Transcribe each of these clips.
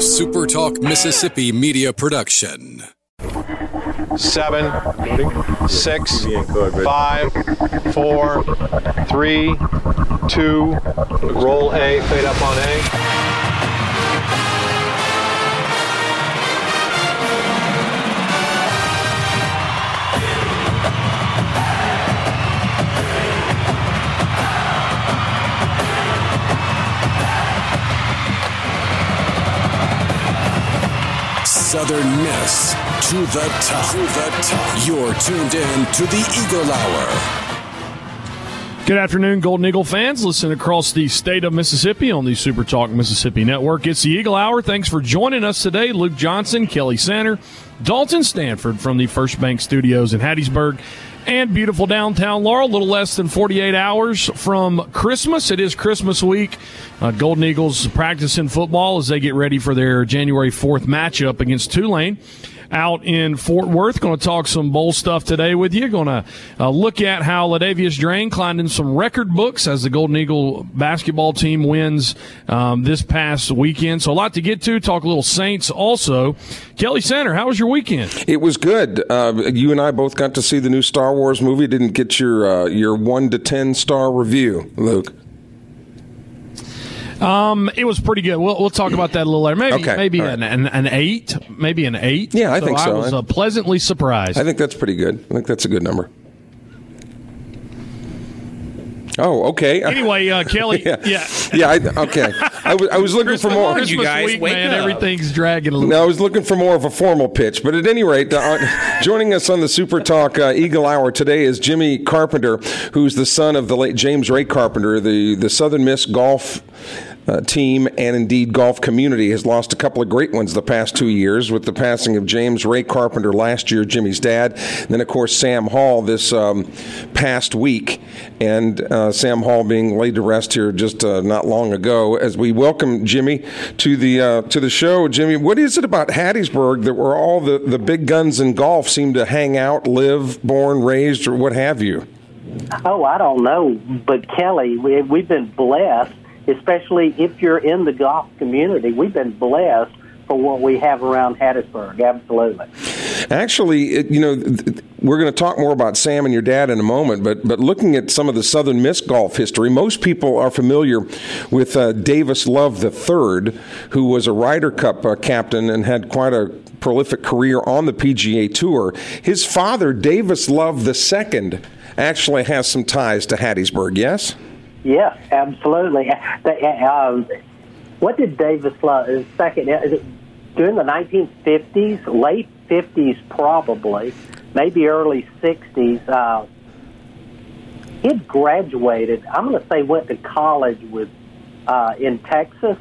a SuperTalk Mississippi media production. 7, 6, 5, 4, 3, 2, roll A, fade up on A. Southern Miss to the top. You're tuned in to the Eagle Hour. Good afternoon, Golden Eagle fans. Listen across the state of Mississippi on the Super Talk Mississippi Network. It's the Eagle Hour. Thanks for joining us today. Luke Johnson, Kelly Sander, Dalton Stanford from the First Bank Studios in Hattiesburg and beautiful downtown Laurel. A little less than 48 hours from Christmas. It is Christmas week. Golden Eagles practicing football as they get ready for their January 4th matchup against Tulane out in Fort Worth. Going to talk some bowl stuff today with you. Going to look at how Ladavius Drane climbed in some record books as the Golden Eagle basketball team wins this past weekend. So a lot to get to. Talk a little Saints also. Kelly Sander, how was your weekend? It was good. You and I both got to see the new Star Wars movie. Didn't get your 1 to 10 star review, Luke. It was pretty good. We'll talk about that a little later. Maybe an eight. Yeah, I think so. I was pleasantly surprised. I think that's pretty good. I think that's a good number. Oh, okay. Anyway, Kelly. Okay. I was looking for more. Christmas you guys, week, man, up. Everything's dragging a little. No, I was looking for more of a formal pitch. But at any rate, joining us on the Super Talk Eagle Hour today is Jimmy Carpenter, who's the son of the late James Ray Carpenter, the Southern Miss golf team and indeed golf community has lost a couple of great ones the past 2 years with the passing of James Ray Carpenter last year, Jimmy's dad, and then of course Sam Hall this past week, and Sam Hall being laid to rest here just not long ago. As we welcome Jimmy to the show, Jimmy, what is it about Hattiesburg that where all the big guns in golf seem to hang out, live, born, raised, or what have you? Oh, I don't know, but Kelly, we've been blessed. Especially if you're in the golf community. We've been blessed for what we have around Hattiesburg, absolutely. Actually, we're going to talk more about Sam and your dad in a moment, but looking at some of the Southern Miss golf history, most people are familiar with Davis Love III, who was a Ryder Cup captain and had quite a prolific career on the PGA Tour. His father, Davis Love II, actually has some ties to Hattiesburg, yes? Yeah, absolutely. What did Davis Love II, during the 1950s, late 50s probably, maybe early 60s, he had graduated, I'm going to say went to college with in Texas.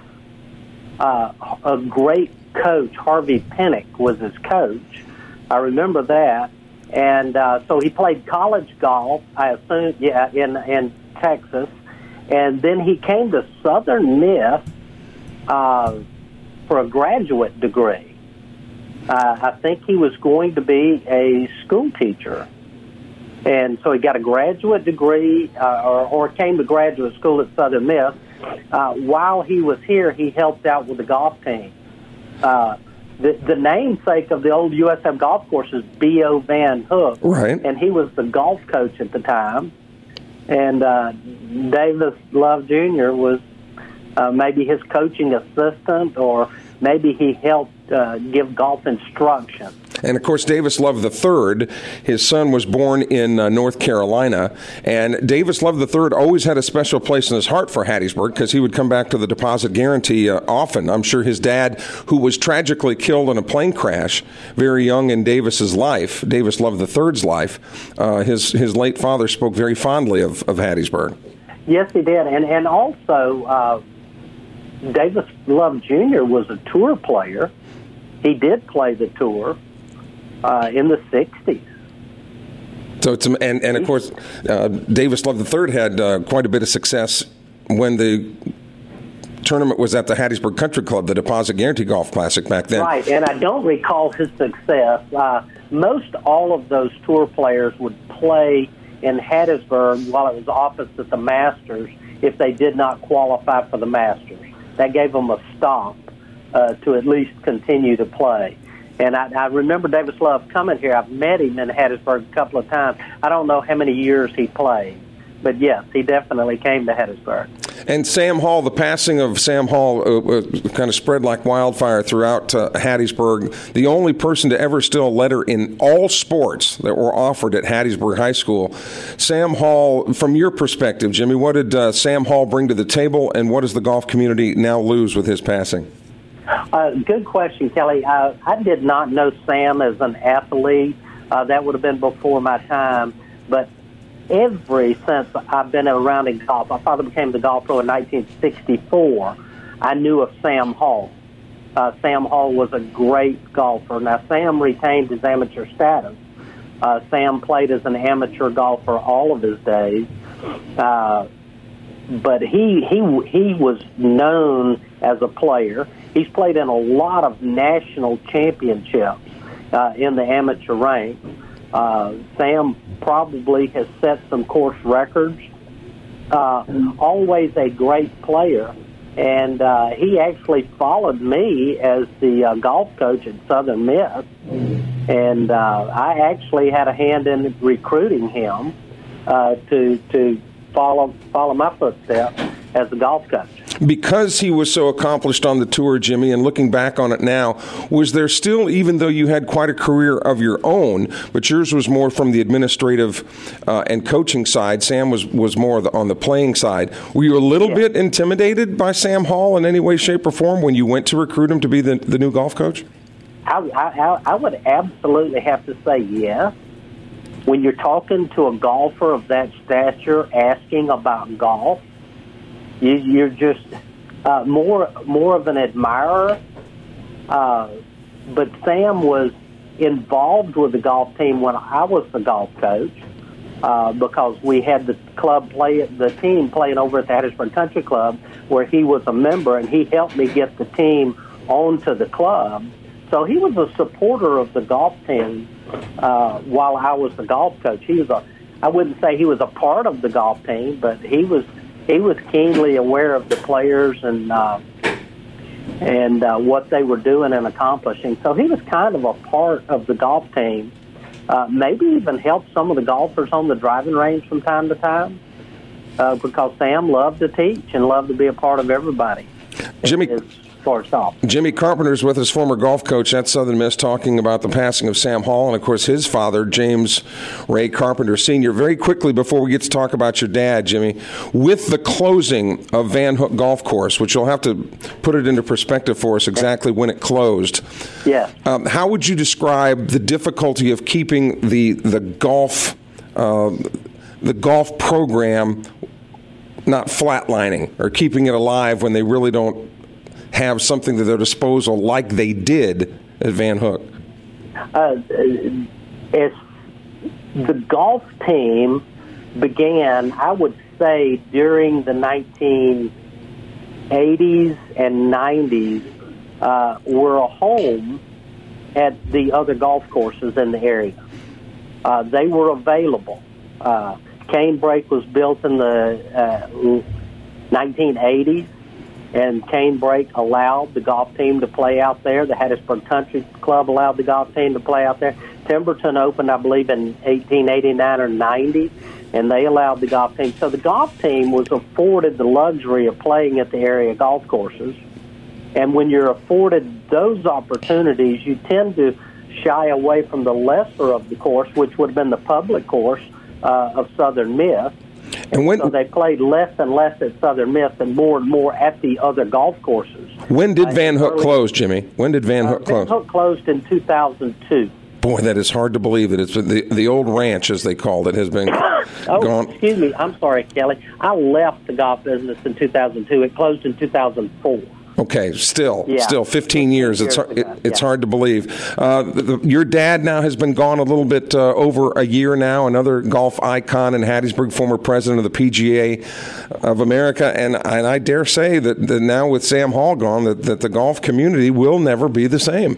A great coach, Harvey Penick, was his coach. I remember that. And so he played college golf, I assume, yeah, in Texas. And then he came to Southern Miss for a graduate degree. I think he was going to be a school teacher. And so he got a graduate degree or came to graduate school at Southern Miss. While he was here, he helped out with the golf team. The namesake of the old USM golf course is B.O. Van Hook. Right. And he was the golf coach at the time. And Davis Love Jr. was maybe his coaching assistant, or maybe he helped give golf instruction. And, of course, Davis Love III, his son was born in North Carolina. And Davis Love III always had a special place in his heart for Hattiesburg because he would come back to the Deposit Guarantee often. I'm sure his dad, who was tragically killed in a plane crash very young in Davis's life, Davis Love III's life, his late father spoke very fondly of Hattiesburg. Yes, he did. And also, Davis Love Jr. was a tour player. He did play the tour. In the 60s. So it's and of course, Davis Love III had quite a bit of success when the tournament was at the Hattiesburg Country Club, the Deposit Guarantee Golf Classic back then. Right, and I don't recall his success. Most all of those tour players would play in Hattiesburg while it was opposite the Masters if they did not qualify for the Masters. That gave them a stop to at least continue to play. And I remember Davis Love coming here. I've met him in Hattiesburg a couple of times. I don't know how many years he played. But, yes, he definitely came to Hattiesburg. And Sam Hall, the passing of Sam Hall kind of spread like wildfire throughout Hattiesburg. The only person to ever steal a letter in all sports that were offered at Hattiesburg High School. Sam Hall, from your perspective, Jimmy, what did Sam Hall bring to the table, and what does the golf community now lose with his passing? Good question, Kelly. I did not know Sam as an athlete. That would have been before my time. But since I've been around in golf, my father became the golf pro in 1964, I knew of Sam Hall. Sam Hall was a great golfer. Now, Sam retained his amateur status. Sam played as an amateur golfer all of his days. But he was known as a player. He's played in a lot of national championships in the amateur ranks. Sam probably has set some course records. Always a great player, and he actually followed me as the golf coach at Southern Miss, and I actually had a hand in recruiting him to follow my footsteps as a golf coach. Because he was so accomplished on the tour, Jimmy, and looking back on it now, was there still, even though you had quite a career of your own, but yours was more from the administrative and coaching side, Sam was more on the playing side, were you a little bit intimidated by Sam Hall in any way, shape, or form when you went to recruit him to be the new golf coach? I would absolutely have to say yes. When you're talking to a golfer of that stature asking about golf, you're just more of an admirer. But Sam was involved with the golf team when I was the golf coach because we had the club playing over at the Hattiesburg Country Club where he was a member, and he helped me get the team onto the club. So he was a supporter of the golf team while I was the golf coach. I wouldn't say he was a part of the golf team, but he was keenly aware of the players and what they were doing and accomplishing. So he was kind of a part of the golf team, maybe even helped some of the golfers on the driving range from time to time because Sam loved to teach and loved to be a part of everybody. Jimmy, Jimmy Carpenter's with us, former golf coach at Southern Miss, talking about the passing of Sam Hall and, of course, his father, James Ray Carpenter Sr. Very quickly, before we get to talk about your dad, Jimmy, with the closing of Van Hook Golf Course, which you'll have to put it into perspective for us exactly when it closed. Yeah. How would you describe the difficulty of keeping the golf program not flatlining or keeping it alive when they really don't have something to their disposal like they did at Van Hook? As the golf team began, I would say, during the 1980s and 90s, were a home at the other golf courses in the area. They were available. Canebrake was built in the 1980s. And Canebrake allowed the golf team to play out there. The Hattiesburg Country Club allowed the golf team to play out there. Timberton opened, I believe, in 1889 or 90, and they allowed the golf team. So the golf team was afforded the luxury of playing at the area golf courses. And when you're afforded those opportunities, you tend to shy away from the lesser of the course, which would have been the public course of Southern Miss. And so they played less and less at Southern Miss and more at the other golf courses. When did Van Hook close, Jimmy? When did Van Hook close? Van Hook closed in 2002. Boy, that is hard to believe that it's the old ranch, as they called it, has been gone. Excuse me. I'm sorry, Kelly. I left the golf business in 2002. It closed in 2004. Okay, still 15 years. It's hard to believe. Your dad now has been gone a little bit over a year now, another golf icon in Hattiesburg, former president of the PGA of America. And I dare say that now with Sam Hall gone, that the golf community will never be the same.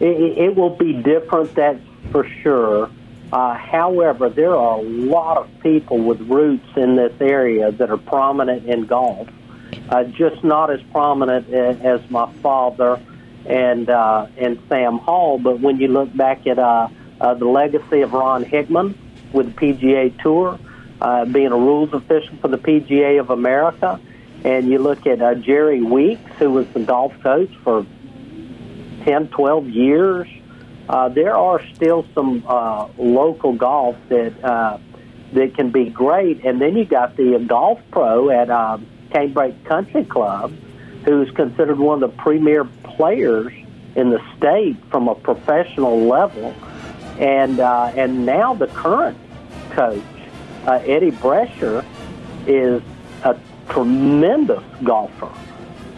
It will be different, that's for sure. However, there are a lot of people with roots in this area that are prominent in golf. just not as prominent as my father and Sam Hall. But when you look back at the legacy of Ron Hickman with the PGA Tour, being a rules official for the PGA of America, and you look at Jerry Weeks, who was the golf coach for 10, 12 years, there are still some local golf that can be great. And then you got the golf pro at Canebrake Country Club, who's considered one of the premier players in the state from a professional level. And now the current coach, Eddie Brescher, is a tremendous golfer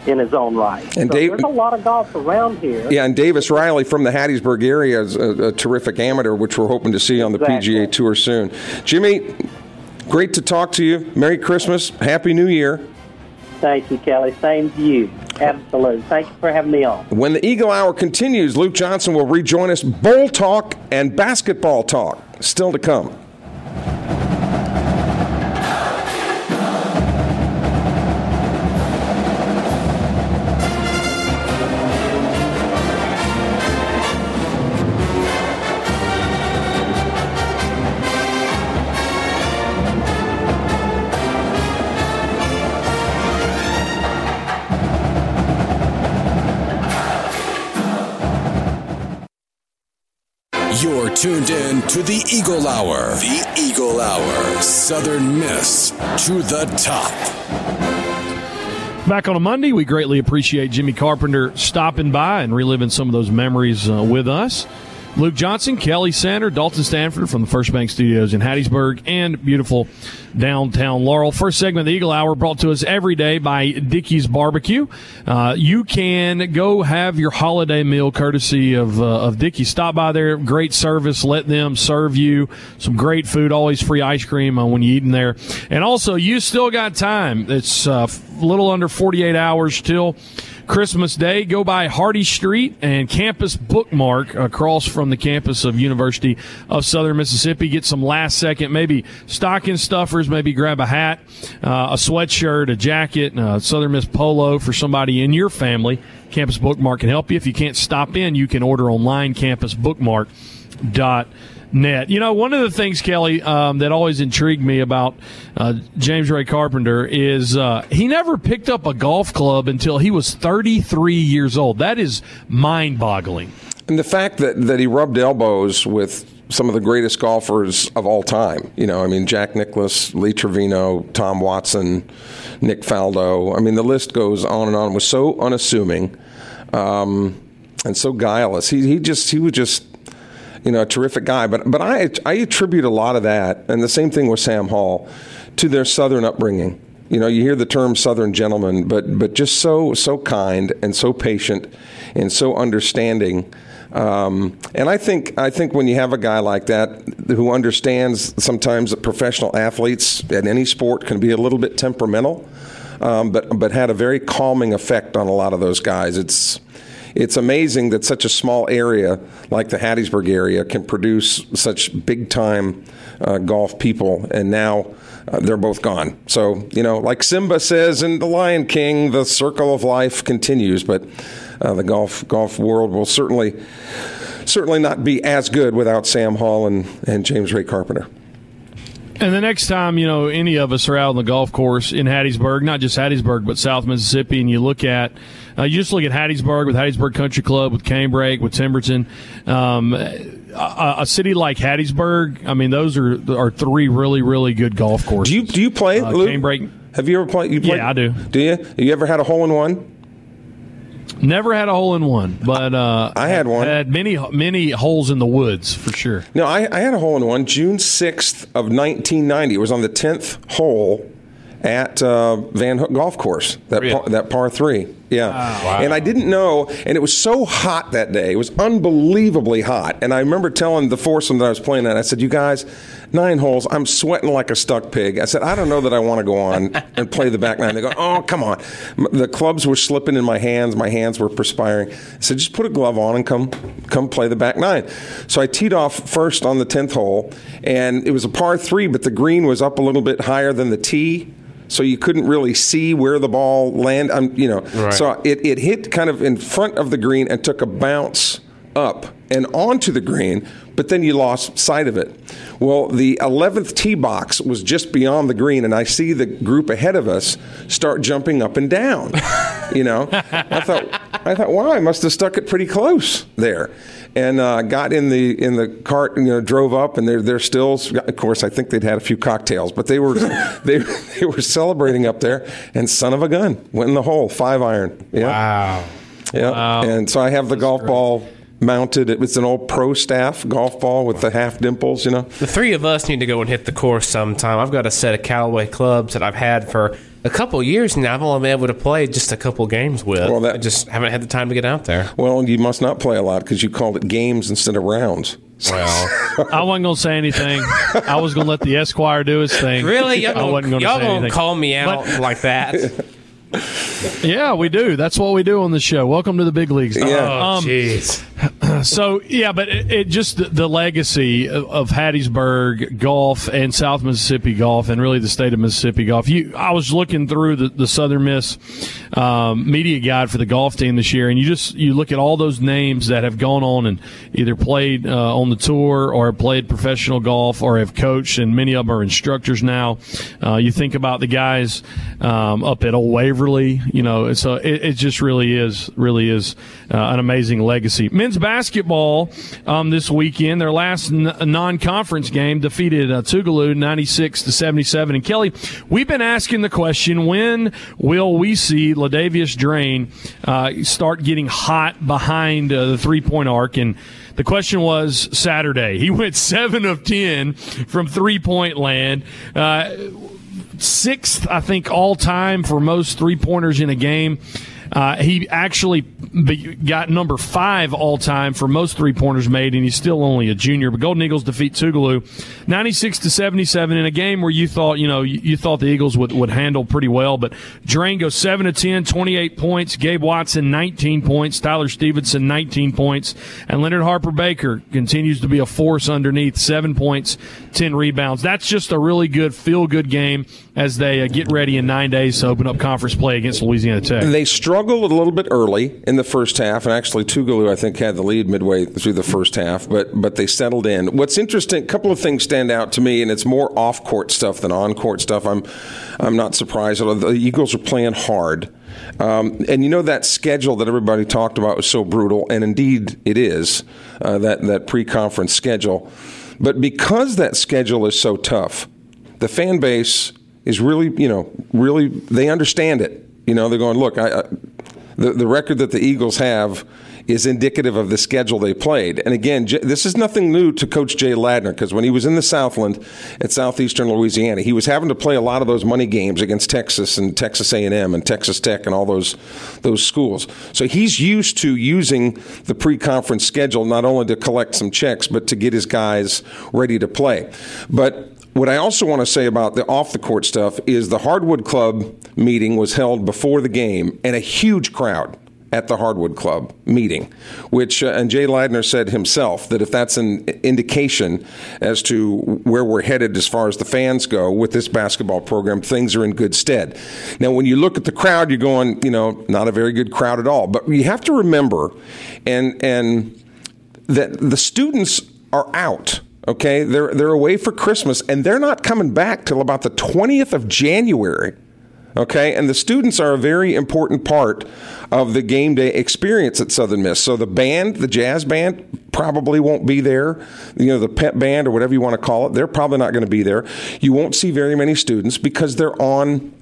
in his own right. And so there's a lot of golf around here. Yeah, and Davis Riley from the Hattiesburg area is a terrific amateur, which we're hoping to see on the PGA Tour soon. Jimmy, great to talk to you. Merry Christmas. Happy New Year. Thank you, Kelly. Same to you. Absolutely. Thank you for having me on. When the Eagle Hour continues, Luke Johnson will rejoin us. Bowl talk and basketball talk still to come. Tuned in to the Eagle Hour. The Eagle Hour. Southern Miss to the top. Back on a Monday, we greatly appreciate Jimmy Carpenter stopping by and reliving some of those memories with us. Luke Johnson, Kelly Sander, Dalton Stanford from the First Bank Studios in Hattiesburg and beautiful downtown Laurel. First segment of the Eagle Hour brought to us every day by Dickey's Barbecue. You can go have your holiday meal courtesy of Dickey's. Stop by there. Great service. Let them serve you some great food. Always free ice cream when you eat in there. And also, you still got time. It's a little under 48 hours till Christmas Day. Go by Hardy Street and Campus Bookmark across from the campus of University of Southern Mississippi. Get some last second, maybe stocking stuffers, maybe grab a hat, a sweatshirt, a jacket, Southern Miss polo for somebody in your family. Campus Bookmark can help you. If you can't stop in, you can order online, campusbookmark.net. You know, one of the things, Kelly, that always intrigued me about James Ray Carpenter is he never picked up a golf club until he was 33 years old. That is mind-boggling. And the fact that he rubbed elbows with some of the greatest golfers of all time. You know, I mean, Jack Nicklaus, Lee Trevino, Tom Watson, Nick Faldo. I mean, the list goes on and on. It was so unassuming and so guileless. He was just, you know, a terrific guy. But I attribute a lot of that, and the same thing with Sam Hall, to their Southern upbringing. You know, you hear the term Southern gentleman, but just so kind and so patient and so understanding. And I think when you have a guy like that who understands sometimes that professional athletes at any sport can be a little bit temperamental, but had a very calming effect on a lot of those guys. It's amazing that such a small area like the Hattiesburg area can produce such big-time golf people, and now they're both gone. So, you know, like Simba says in The Lion King, the circle of life continues, but the golf world will certainly not be as good without Sam Hall and James Ray Carpenter. And the next time, you know, any of us are out on the golf course in Hattiesburg, not just Hattiesburg, but South Mississippi, and you just look at Hattiesburg with Hattiesburg Country Club, with Canebrake, with Timberton, a city like Hattiesburg. I mean, those are three really, really good golf courses. Do you play, Luke? Canebrake. Have you ever played? Yeah, I do. Do you? Have you ever had a hole-in-one? Never had a hole-in-one, but I had one. I had many holes in the woods, for sure. No, I had a hole-in-one June 6th of 1990. It was on the 10th hole at Van Hook Golf Course, that par 3. Yeah. Wow. And I didn't know, and it was so hot that day. It was unbelievably hot. And I remember telling the foursome that I was playing at, I said, you guys, 9 holes, I'm sweating like a stuck pig. I said, I don't know that I want to go on and play the back nine. They go, oh, come on. The clubs were slipping in my hands. My hands were perspiring. I said, just put a glove on and come play the back nine. So I teed off first on the 10th hole, and it was a par 3, but the green was up a little bit higher than the tee. so you couldn't really see where the ball landed. Right. So it hit kind of in front of the green and took a bounce up and onto the green, but then you lost sight of it. Well, the 11th tee box was just beyond the green, and I see the group ahead of us start jumping up and down. I thought, wow, I must have stuck it pretty close there, and got in the cart, drove up, and they're still. Of course, I think they'd had a few cocktails, but they were celebrating up there. And son of a gun, went in the hole, 5-iron. Yeah. Wow. Yeah. Wow. And so I have the golf ball mounted. It was an old Pro Staff golf ball with the half dimples, The three of us need to go and hit the course sometime. I've got a set of Callaway clubs that I've had for a couple of years now. I've only been able to play just a couple games with. Well, I just haven't had the time to get out there. Well, you must not play a lot because you called it games instead of rounds. Well, I wasn't going to say anything. I was going to let the Esquire do his thing. Really? Y'all going to call me out like that? Yeah, we do. That's what we do on the show. Welcome to the big leagues. Yeah. Oh, jeez. So, yeah, but it just the legacy of Hattiesburg golf and South Mississippi golf and really the state of Mississippi golf. I was looking through the Southern Miss media guide for the golf team this year, and you look at all those names that have gone on and either played on the tour or have played professional golf or have coached, and many of them are instructors now. You think about the guys up at Old Waverly, so it just really is an amazing legacy. Men's basketball this weekend, their last non-conference game, defeated Tougaloo 96-77. And Kelly, we've been asking the question, when will we see Ladavius Drane start getting hot behind the three-point arc? And the question was Saturday. He went 7 of 10 from three-point land. 6th, I think, all-time for most three-pointers in a game. He actually got number 5 all-time for most three-pointers made, and he's still only a junior. But Golden Eagles defeat Tougaloo 96-77 in a game where you thought, you thought the Eagles would handle pretty well. But Drane goes 7 of 10, 28 points. Gabe Watson, 19 points. Tyler Stevenson, 19 points. And Leonard Harper-Baker continues to be a force underneath, 7 points, 10 rebounds. That's just a really good feel-good game as they get ready in 9 days to open up conference play against Louisiana Tech. They struggled a little bit early in the first half, and actually Tougaloo, I think, had the lead midway through the first half, but they settled in. What's interesting, a couple of things stand out to me, and it's more off-court stuff than on-court stuff. I'm not surprised. The Eagles are playing hard. And that schedule that everybody talked about was so brutal, and indeed it is, that pre-conference schedule. But because that schedule is so tough, the fan base is really they understand it. They're going, look, the record that the Eagles have is indicative of the schedule they played. And again, this is nothing new to Coach Jay Ladner, because when he was in the Southland at Southeastern Louisiana, he was having to play a lot of those money games against Texas and Texas A&M and Texas Tech and all those schools. So he's used to using the pre-conference schedule not only to collect some checks, but to get his guys ready to play. But what I also want to say about the off-the-court stuff is the Hardwood Club meeting was held before the game, and a huge crowd at the Hardwood Club meeting, which and Jay Ladner said himself that if that's an indication as to where we're headed as far as the fans go with this basketball program, things are in good stead. Now, when you look at the crowd, you're going, not a very good crowd at all. But you have to remember and that the students are out. Okay, they're away for Christmas, and they're not coming back till about the 20th of January. Okay, and the students are a very important part of the game day experience at Southern Miss. So the band, the jazz band, probably won't be there. The pep band or whatever you want to call it, they're probably not going to be there. You won't see very many students because they're on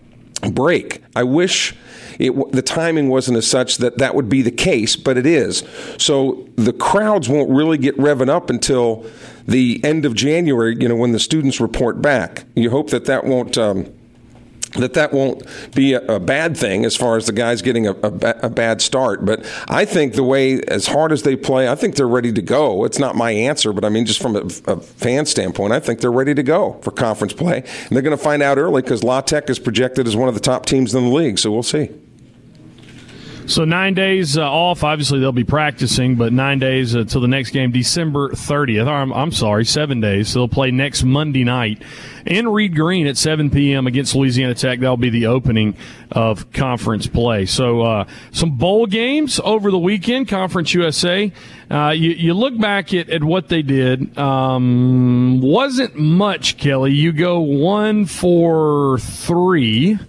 break. I wish the timing wasn't as such that would be the case, but it is. So the crowds won't really get revving up until the end of January, when the students report back. You hope that won't that won't be a bad thing as far as the guys getting a bad start. But I think the way, as hard as they play, I think they're ready to go. It's not my answer, but I mean, just from a fan standpoint, I think they're ready to go for conference play. And they're going to find out early because La Tech is projected as one of the top teams in the league, so we'll see. So 9 days off. Obviously, they'll be practicing, but 9 days till the next game, December 30th. I'm sorry, 7 days. So they'll play next Monday night in Reed Green at 7 p.m. against Louisiana Tech. That'll be the opening of conference play. So some bowl games over the weekend, Conference USA. You look back at what they did. Wasn't much, Kelly. You go 1-4-3.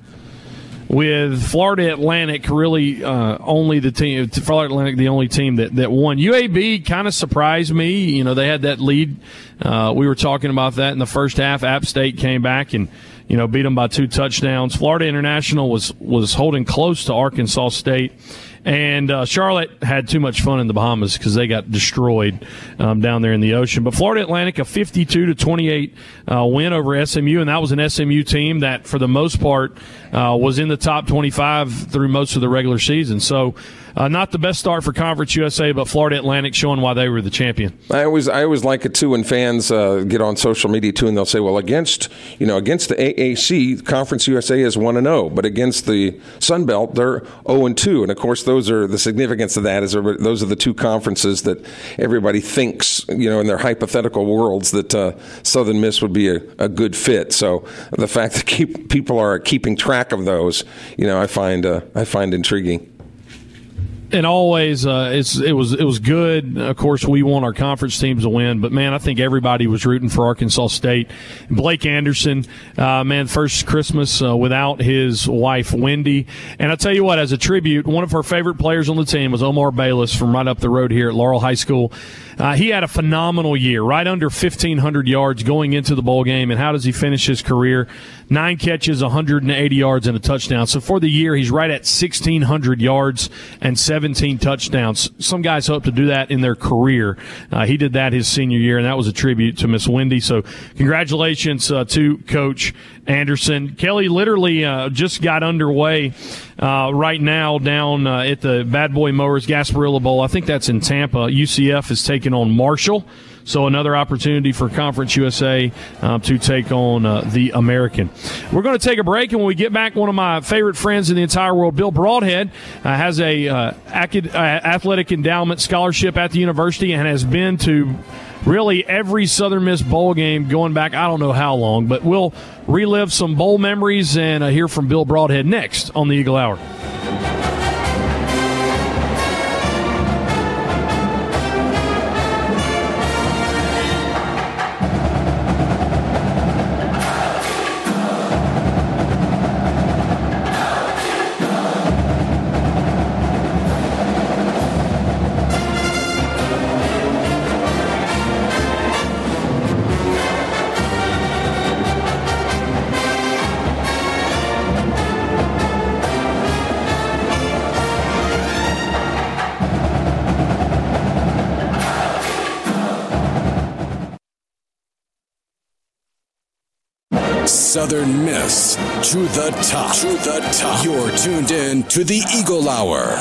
With Florida Atlantic really only the team, Florida Atlantic the only team that won. UAB kind of surprised me. You know, they had that lead. We were talking about that in the first half. App State came back and, you know, beat them by 2 touchdowns. Florida International was holding close to Arkansas State. And Charlotte had too much fun in the Bahamas because they got destroyed down there in the ocean. But Florida Atlantic, a 52-28 win over SMU, and that was an SMU team that, for the most part, was in the top 25 through most of the regular season. So not the best start for Conference USA, but Florida Atlantic showing why they were the champion. I always like it, too, when fans get on social media, too, and they'll say, well, against the AAC, Conference USA is 1-0, but against the Sun Belt, they're 0-2. And, of course, those are the significance of that is those are the two conferences that everybody thinks, you know, in their hypothetical worlds that Southern Miss would be a good fit. So the fact that people are keeping track of those, you know, I find intriguing. And always, it was good. Of course, we want our conference teams to win, but man, I think everybody was rooting for Arkansas State. Blake Anderson, man, first Christmas without his wife Wendy. And I tell you what, as a tribute, one of her favorite players on the team was Omar Bayless from right up the road here at Laurel High School. He had a phenomenal year, right under 1,500 yards going into the bowl game. And how does he finish his career? 9 catches, 180 yards, and a touchdown. So for the year, he's right at 1,600 yards and 17 touchdowns. Some guys hope to do that in their career. He did that his senior year, and that was a tribute to Miss Wendy. So congratulations to Coach Anderson. Kelly literally just got underway right now down at the Bad Boy Mowers Gasparilla Bowl. I think that's in Tampa. UCF is taking on Marshall. So another opportunity for Conference USA to take on the American. We're going to take a break, and when we get back, one of my favorite friends in the entire world, Bill Broadhead, has a athletic endowment scholarship at the university and has been to really every Southern Miss bowl game going back I don't know how long, but we'll relive some bowl memories and hear from Bill Broadhead next on the Eagle Hour. Southern Miss to the top. To the top. You're tuned in to the Eagle Hour.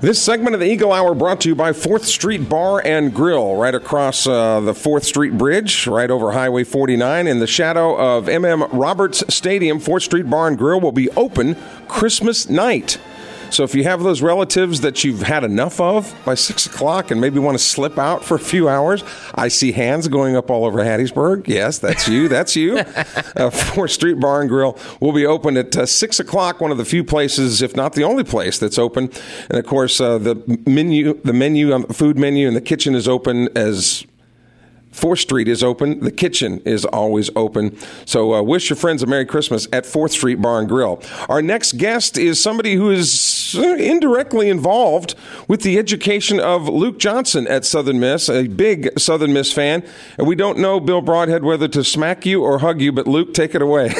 This segment of the Eagle Hour brought to you by 4th Street Bar and Grill, right across the 4th Street Bridge, right over Highway 49, in the shadow of M.M. Roberts Stadium. 4th Street Bar and Grill will be open Christmas night. So if you have those relatives that you've had enough of by 6 o'clock and maybe want to slip out for a few hours, I see hands going up all over Hattiesburg. Yes, that's you. That's you. 4th Street Bar and Grill will be open at 6 o'clock, one of the few places, if not the only place, that's open. And, of course, the food menu in the kitchen is open as 4th Street is open. The kitchen is always open. So wish your friends a Merry Christmas at 4th Street Bar and Grill. Our next guest is somebody who is indirectly involved with the education of Luke Johnson at Southern Miss, a big Southern Miss fan. And we don't know, Bill Broadhead, whether to smack you or hug you, but Luke, take it away.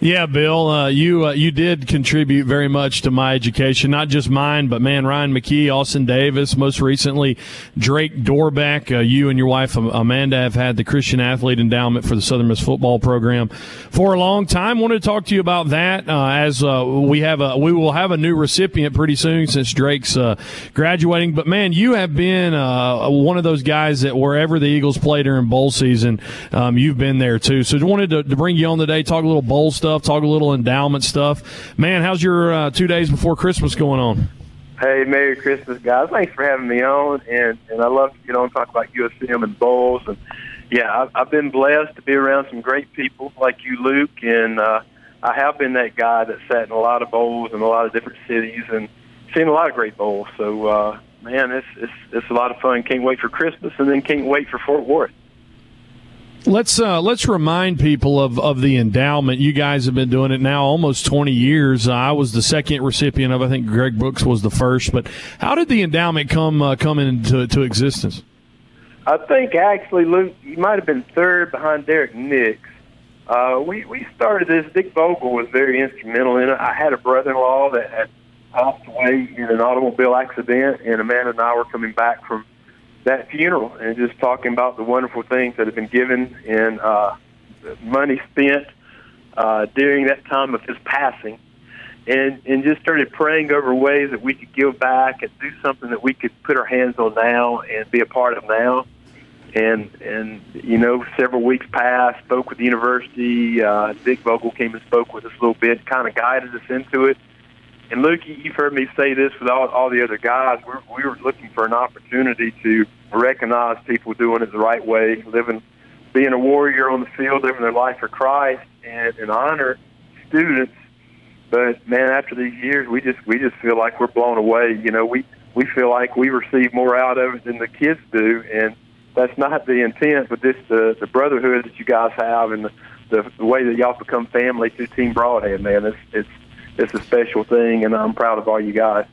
Yeah, Bill, you did contribute very much to my education, not just mine, but man, Ryan McKee, Austin Davis, most recently Drake Dorbeck. You and your wife Amanda have had the Christian Athlete Endowment for the Southern Miss football program for a long time. Wanted to talk to you about that as we will have a new recipient pretty soon since Drake's graduating. But man, you have been one of those guys that wherever the Eagles play during bowl season, you've been there too. So wanted to bring you on today, talk a little bowl stuff. stuff, talk a little endowment stuff. Man, how's your 2 days before Christmas going on? Hey, Merry Christmas, guys. Thanks for having me on, and I love to get on and talk about USM and bowls. And, yeah, I've been blessed to be around some great people like you, Luke, and I have been that guy that sat in a lot of bowls in a lot of different cities and seen a lot of great bowls. So, man, it's a lot of fun. Can't wait for Christmas, and then can't wait for Fort Worth. Let's remind people of the endowment. You guys have been doing it now almost 20 years. I was the second recipient of. I think Greg Brooks was the first. But how did the endowment come into existence? I think actually, Luke, you might have been third behind Derek Nix. We started this. Dick Vogel was very instrumental in it. I had a brother-in-law that had passed away in an automobile accident, and Amanda and I were coming back from that funeral and just talking about the wonderful things that have been given and money spent during that time of his passing, and just started praying over ways that we could give back and do something that we could put our hands on now and be a part of now. And you know, several weeks passed, spoke with the university. Dick Vogel came and spoke with us a little bit, kind of guided us into it. And, Luke, you've heard me say this with all the other guys. We were looking for an opportunity to recognize people doing it the right way, being a warrior on the field, living their life for Christ, and honor students. But, man, after these years, we just feel like we're blown away. You know, we feel like we receive more out of it than the kids do, and that's not the intent, but just the brotherhood that you guys have and the way that y'all become family through Team Broadhead, man. It's a special thing, and I'm proud of all you guys.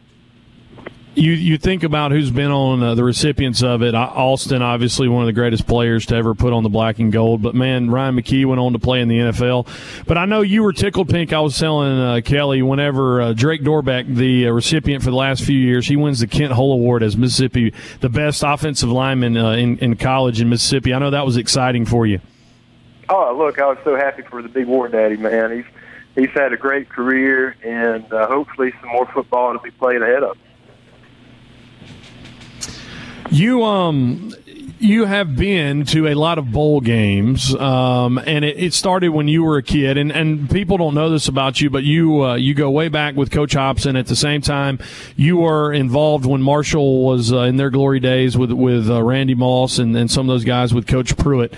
You think about who's been on the recipients of it. Austin, obviously, one of the greatest players to ever put on the black and gold. But, man, Ryan McKee went on to play in the NFL. But I know you were tickled pink. I was telling Kelly whenever Drake Dorbeck, the recipient for the last few years, he wins the Kent Hole Award as Mississippi, the best offensive lineman in college in Mississippi. I know that was exciting for you. Oh, look, I was so happy for the big war daddy, man. He's had a great career, and hopefully some more football to be played ahead of him. You have been to a lot of bowl games, and it started when you were a kid. And people don't know this about you, but you go way back with Coach Hobson. At the same time, you were involved when Marshall was in their glory days with Randy Moss and some of those guys with Coach Pruitt.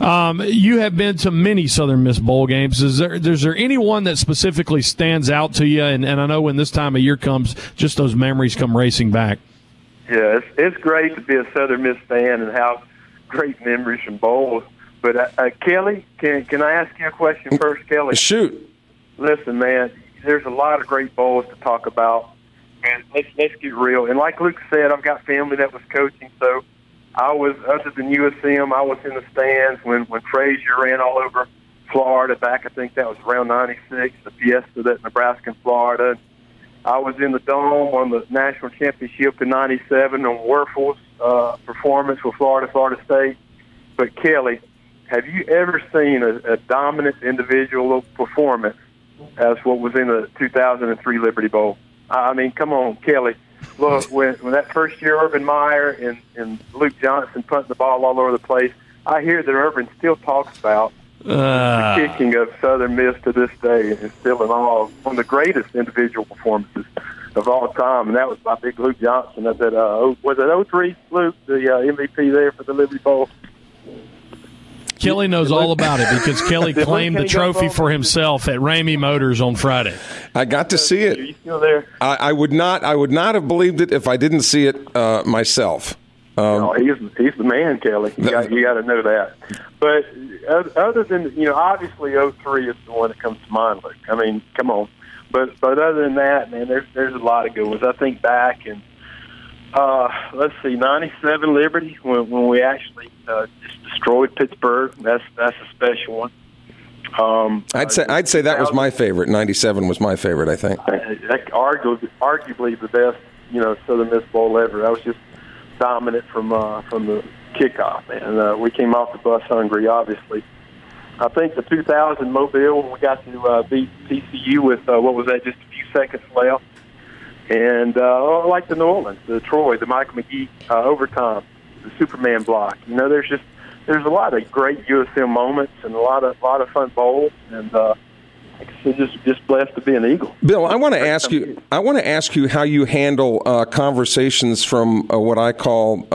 You have been to many Southern Miss bowl games. Is there anyone that specifically stands out to you? And I know when this time of year comes, just those memories come racing back. Yeah, it's great to be a Southern Miss fan and have great memories from bowls. But, Kelly, can I ask you a question first, Kelly? Shoot. Listen, man, there's a lot of great bowls to talk about. And let's get real. And like Luke said, I've got family that was coaching. So I was, other than USM, I was in the stands when Frazier ran all over Florida back, I think that was around 96, the fiesta that Nebraska and Florida. I was in the Dome on the national championship in 97 on Werfel's performance with Florida State. But, Kelly, have you ever seen a dominant individual performance as what was in the 2003 Liberty Bowl? I mean, come on, Kelly. Look, when that first year Urban Meyer and Luke Johnson punting the ball all over the place, I hear that Urban still talks about the kicking of Southern Miss to this day is still in awe of one of the greatest individual performances of all time, and that was by Big Luke Johnson. I said, was it 03, Luke, the MVP there for the Liberty Bowl? Kelly knows all about it because Kelly claimed the trophy for himself at Ramey Motors on Friday. I got to see it. Are you still there? I would not have believed it if I didn't see it myself. No, he's the man, Kelly. You got to know that. But other than, you know, obviously 03 is the one that comes to mind, Luke. I mean, come on. But other than that, man, there's a lot of good ones. I think back and let's see, 97 Liberty when we actually just destroyed Pittsburgh. That's a special one. I'd say that was my favorite. 97 was my favorite. I think arguably the best, you know, Southern Miss Bowl ever. I was just dominant from the kickoff, and we came off the bus hungry, obviously. I think the 2000 Mobile, we got to beat TCU with, what was that, just a few seconds left. And like the New Orleans, the Troy, the Mike McGee overtime, the Superman block. You know, there's a lot of great USM moments and a lot of fun bowls, and we're just blessed to be an Eagle. Bill, I want to ask you how you handle conversations from what I call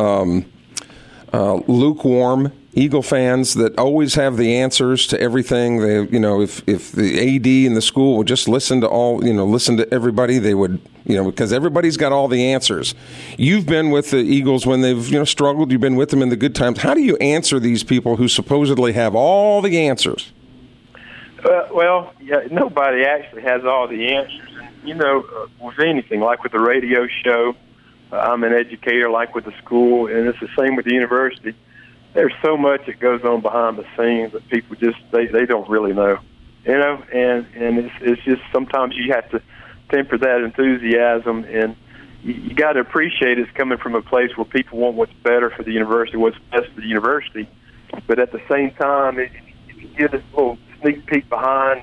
lukewarm Eagle fans that always have the answers to everything. They, you know, if the AD in the school would just listen to all, you know, listen to everybody, they would, you know, because everybody's got all the answers. You've been with the Eagles when they've, you know, struggled. You've been with them in the good times. How do you answer these people who supposedly have all the answers? Well, yeah, nobody actually has all the answers. You know, with anything, like with the radio show, I'm an educator, like with the school, and it's the same with the university. There's so much that goes on behind the scenes that people just they don't really know, you know. And it's just sometimes you have to temper that enthusiasm, and you got to appreciate it's coming from a place where people want what's better for the university, what's best for the university. But at the same time, if you get this little sneak peek behind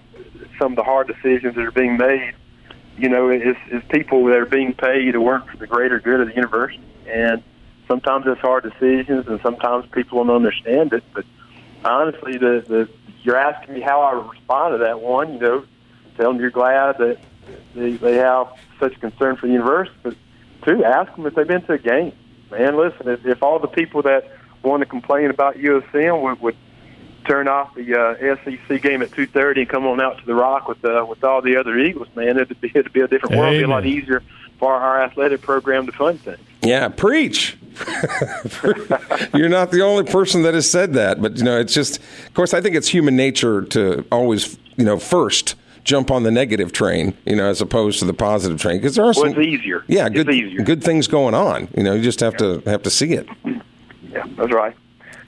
some of the hard decisions that are being made, you know, it's people that are being paid to work for the greater good of the university, and sometimes it's hard decisions, and sometimes people don't understand it. But honestly, you're asking me how I respond to that one. You know, tell them you're glad that they have such concern for the university. But two, ask them if they've been to a game. Man, listen, if all the people that want to complain about USM would turn off the SEC game at 2:30 and come on out to the Rock with all the other Eagles, man, it'd be a different world. It'd be a lot easier for our athletic program to fund things. Yeah, preach. You're not the only person that has said that, but you know, it's just, of course, I think it's human nature to always, you know, first jump on the negative train, you know, as opposed to the positive train, because there are some, it's easier. Yeah, good things going on. You know, you just have to see it. Yeah, that's right.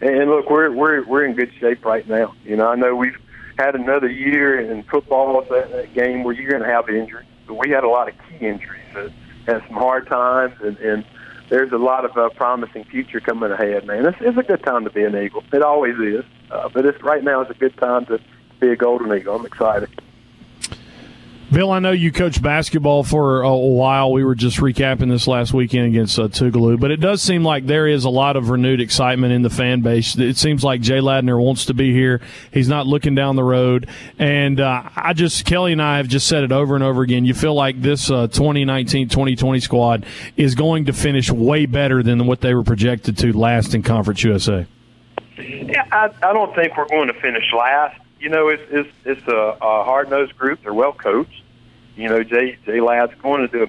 And look, we're in good shape right now. You know, I know we've had another year in football that game where you're going to have injuries, but we had a lot of key injuries. Had some hard times, and there's a lot of promising future coming ahead, man. It's a good time to be an Eagle. It always is. But right now is a good time to be a Golden Eagle. I'm excited. Bill, I know you coached basketball for a while. We were just recapping this last weekend against Tougaloo. But it does seem like there is a lot of renewed excitement in the fan base. It seems like Jay Ladner wants to be here. He's not looking down the road. And Kelly and I have just said it over and over again. You feel like this 2019-2020 squad is going to finish way better than what they were projected to last in Conference USA. Yeah, I don't think we're going to finish last. You know, it's a hard-nosed group. They're well coached. You know, Jay Ladd's going to do a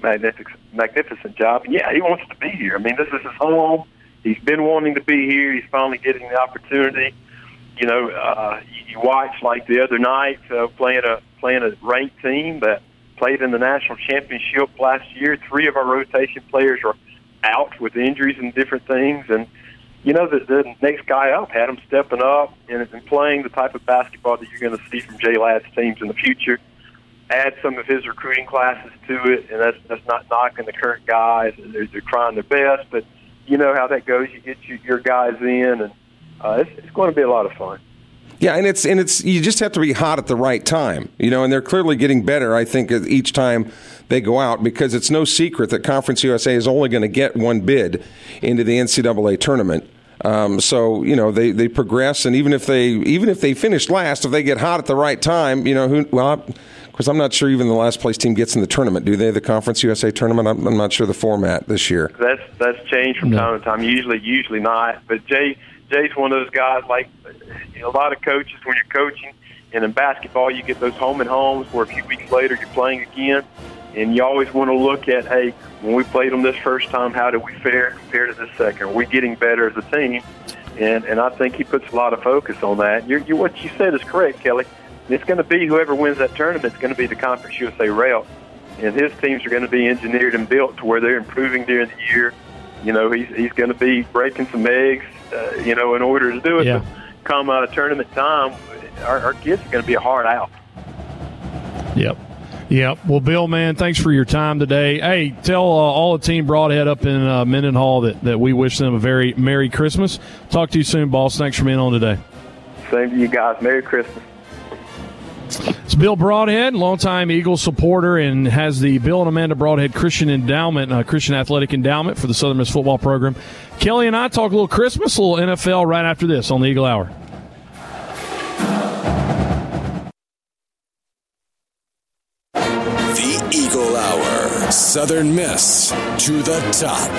magnificent job. And yeah, he wants to be here. I mean, this is his home. He's been wanting to be here. He's finally getting the opportunity. You know, you watch like the other night playing a ranked team that played in the national championship last year. Three of our rotation players are out with injuries and different things, and you know, the next guy up had him stepping up and playing the type of basketball that you're going to see from Jay Ladd's teams in the future. Add some of his recruiting classes to it, and that's not knocking the current guys. They're trying their best, but you know how that goes. You get your guys in, and it's going to be a lot of fun. Yeah, and it's you just have to be hot at the right time, you know. And they're clearly getting better, I think, each time they go out, because it's no secret that Conference USA is only going to get one bid into the NCAA tournament. So you know they progress, and even if they finish last, if they get hot at the right time, you know who. Well, of course, I'm not sure even the last place team gets in the tournament. Do they? The Conference USA tournament? I'm not sure the format this year. That's changed from time to time. Usually not. But Jay's one of those guys. Like a lot of coaches, when you're coaching, and in basketball, you get those home and homes where a few weeks later you're playing again, and you always want to look at, hey, when we played them this first time, how did we fare compared to this second? Are we getting better as a team? And I think he puts a lot of focus on that. What you said is correct, Kelly. It's going to be whoever wins that tournament is going to be the Conference USA route. And his teams are going to be engineered and built to where they're improving during the year. You know, he's going to be breaking some eggs, you know, in order to do it. Yeah. But come out of tournament time, our kids are going to be a hard out. Yep. Yep. Well, Bill, man, thanks for your time today. Hey, tell all the team Broadhead up in Mendenhall that we wish them a very Merry Christmas. Talk to you soon, boss. Thanks for being on today. Same to you guys. Merry Christmas. It's Bill Broadhead, longtime Eagles supporter, and has the Bill and Amanda Broadhead Christian Athletic Endowment for the Southern Miss football program. Kelly and I talk a little Christmas, a little NFL right after this on the Eagle Hour. Southern Miss to the top.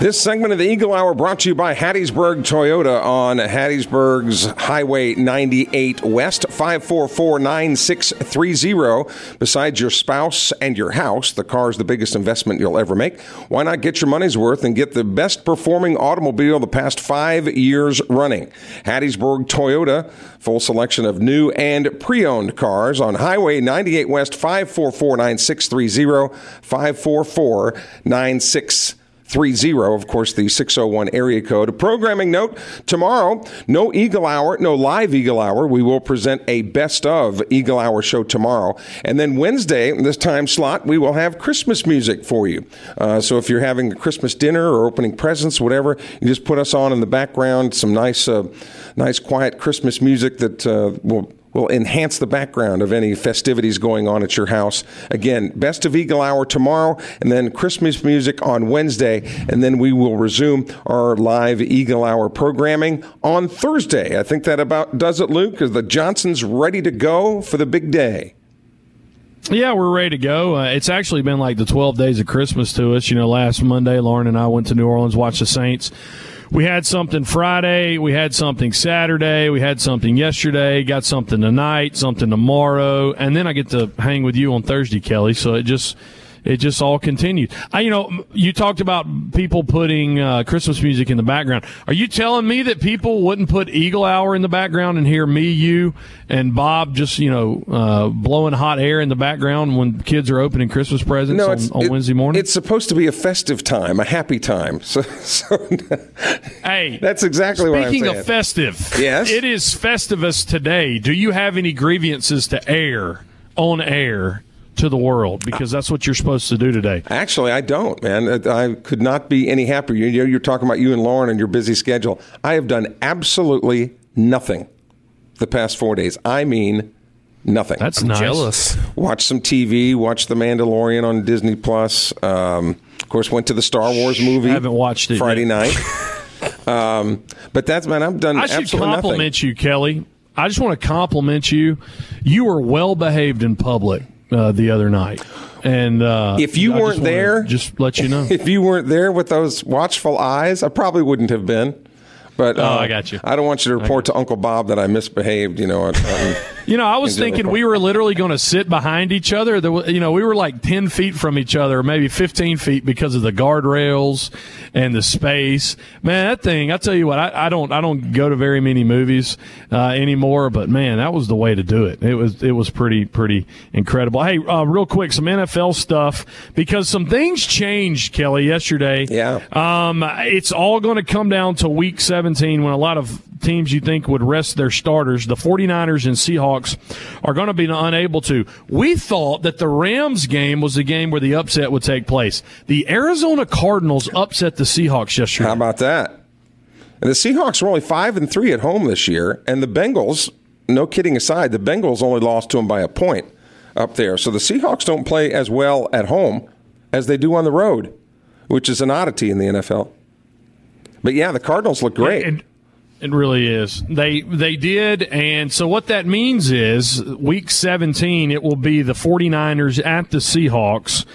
This segment of the Eagle Hour brought to you by Hattiesburg Toyota on Hattiesburg's Highway 98 West, 544-9630. Besides your spouse and your house, the car is the biggest investment you'll ever make. Why not get your money's worth and get the best performing automobile the past 5 years running? Hattiesburg Toyota, full selection of new and pre-owned cars on Highway 98 West, 544-9630, 544-9630. 30, of course, the 601 area code. A programming note, tomorrow, no Eagle Hour, no live Eagle Hour. We will present a best of Eagle Hour show tomorrow. And then Wednesday, in this time slot, we will have Christmas music for you. So if you're having a Christmas dinner or opening presents, whatever, you just put us on in the background, some nice quiet Christmas music that will enhance the background of any festivities going on at your house. Again, best of Eagle Hour tomorrow, and then Christmas music on Wednesday, and then we will resume our live Eagle Hour programming on Thursday. I think that about does it, Luke, because the Johnson's ready to go for the big day. Yeah, we're ready to go. It's actually been like the 12 days of Christmas to us. You know, last Monday, Lauren and I went to New Orleans, watched the Saints. We had something Friday, we had something Saturday, we had something yesterday, got something tonight, something tomorrow, and then I get to hang with you on Thursday, Kelly, so it just all continued. You talked about people putting Christmas music in the background. Are you telling me that people wouldn't put Eagle Hour in the background and hear me, you, and Bob just, blowing hot air in the background when kids are opening Christmas presents on Wednesday morning? It's supposed to be a festive time, a happy time. So hey, that's exactly what I'm saying. Speaking of festive, yes, it is Festivus today. Do you have any grievances to air on air to the world, because that's what you're supposed to do today? Actually, I don't, man. I could not be any happier. You're talking about you and Lauren and your busy schedule. I have done absolutely nothing the past 4 days. I mean, nothing. That's nice. Jealous. Watched some TV, watched The Mandalorian on Disney Plus. Of course, went to the Star Wars movie. I haven't watched it Friday yet. Night. But that's, man, I've done absolutely nothing. I should compliment you, Kelly. I just want to compliment you. You were well-behaved in public the other night, and if you weren't there, just let you know. If you weren't there with those watchful eyes, I probably wouldn't have been. But I got you. I don't want you to report to Uncle Bob that I misbehaved. I was thinking we were literally going to sit behind each other. We were like 10 feet from each other, maybe 15 feet, because of the guardrails and the space. Man, that thing! I tell you what, I don't go to very many movies anymore, but man, that was the way to do it. It was pretty incredible. Hey, real quick, some NFL stuff, because some things changed, Kelly, yesterday. Yeah. It's all going to come down to Week 17, when a lot of teams you think would rest their starters, the 49ers and Seahawks, are going to be unable to. We thought that the Rams game was the game where the upset would take place. The Arizona Cardinals upset the Seahawks yesterday. How about that? And the Seahawks were only 5-3 at home this year, and the Bengals, no kidding aside, the Bengals only lost to them by a point up there. So the Seahawks don't play as well at home as they do on the road, which is an oddity in the NFL. But, yeah, the Cardinals look great. It really is. They did, and so what that means is Week 17, it will be the 49ers at the Seahawks.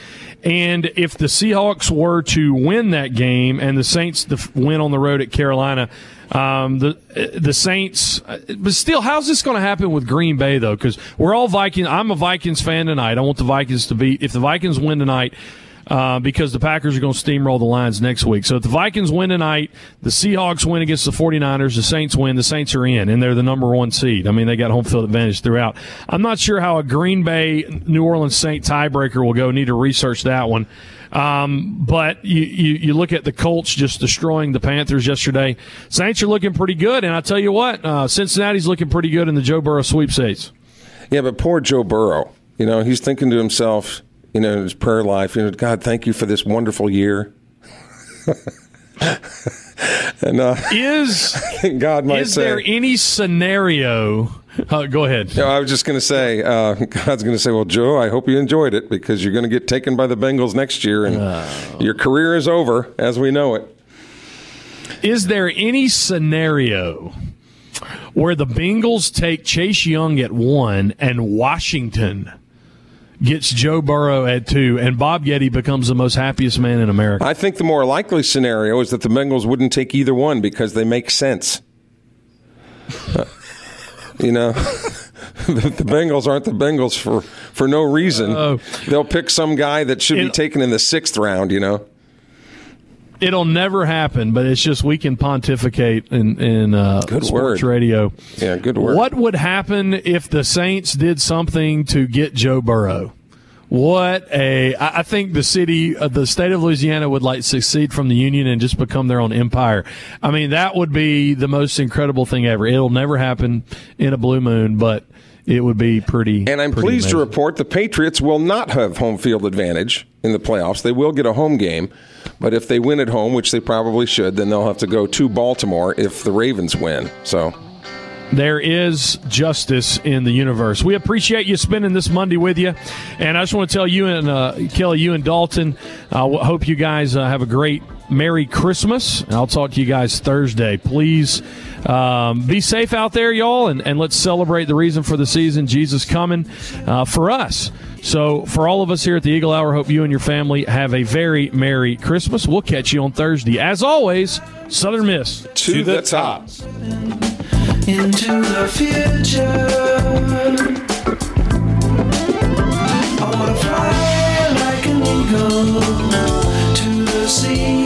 And if the Seahawks were to win that game and the Saints win on the road at Carolina, the Saints – but still, how's this going to happen with Green Bay, though? Because we're all Vikings. I'm a Vikings fan tonight. I want the Vikings to beat – if the Vikings win tonight – because the Packers are going to steamroll the Lions next week. So if the Vikings win tonight, the Seahawks win against the 49ers, the Saints win, the Saints are in, and they're the number 1 seed. I mean, they got home field advantage throughout. I'm not sure how a Green Bay-New Orleans Saint tiebreaker will go. Need to research that one. But you look at the Colts just destroying the Panthers yesterday. Saints are looking pretty good, and I tell you what, Cincinnati's looking pretty good in the Joe Burrow sweepstakes. Yeah, but poor Joe Burrow. He's thinking to himself, in his prayer life, God, thank you for this wonderful year. And God might say, there any scenario? Go ahead. No, I was just going to say, God's going to say, well, Joe, I hope you enjoyed it, because you're going to get taken by the Bengals next year, and your career is over as we know it. Is there any scenario where the Bengals take Chase Young at 1 and Washington gets Joe Burrow at 2, and Bob Yeti becomes the most happiest man in America. I think the more likely scenario is that the Bengals wouldn't take either one because they make sense. You know, the Bengals aren't the Bengals for no reason. They'll pick some guy that should be taken in the 6th round, you know. It'll never happen, but it's just we can pontificate in sports radio. Yeah, good word. What would happen if the Saints did something to get Joe Burrow? I think the state of Louisiana would like secede from the Union and just become their own empire. I mean, that would be the most incredible thing ever. It'll never happen in a blue moon, but it would be pretty. And I'm pleased to report the Patriots will not have home field advantage in the playoffs. They will get a home game, but if they win at home, which they probably should, then they'll have to go to Baltimore if the Ravens win. So there is justice in the universe. We appreciate you spending this Monday with you, and I just want to tell you and Kelly, you and Dalton, I hope you guys have a great Merry Christmas, and I'll talk to you guys Thursday. Please be safe out there, y'all, and let's celebrate the reason for the season, Jesus coming for us. So for all of us here at the Eagle Hour, hope you and your family have a very Merry Christmas. We'll catch you on Thursday. As always, Southern Miss to the top. Into the future, I want to fly like an eagle to the sea.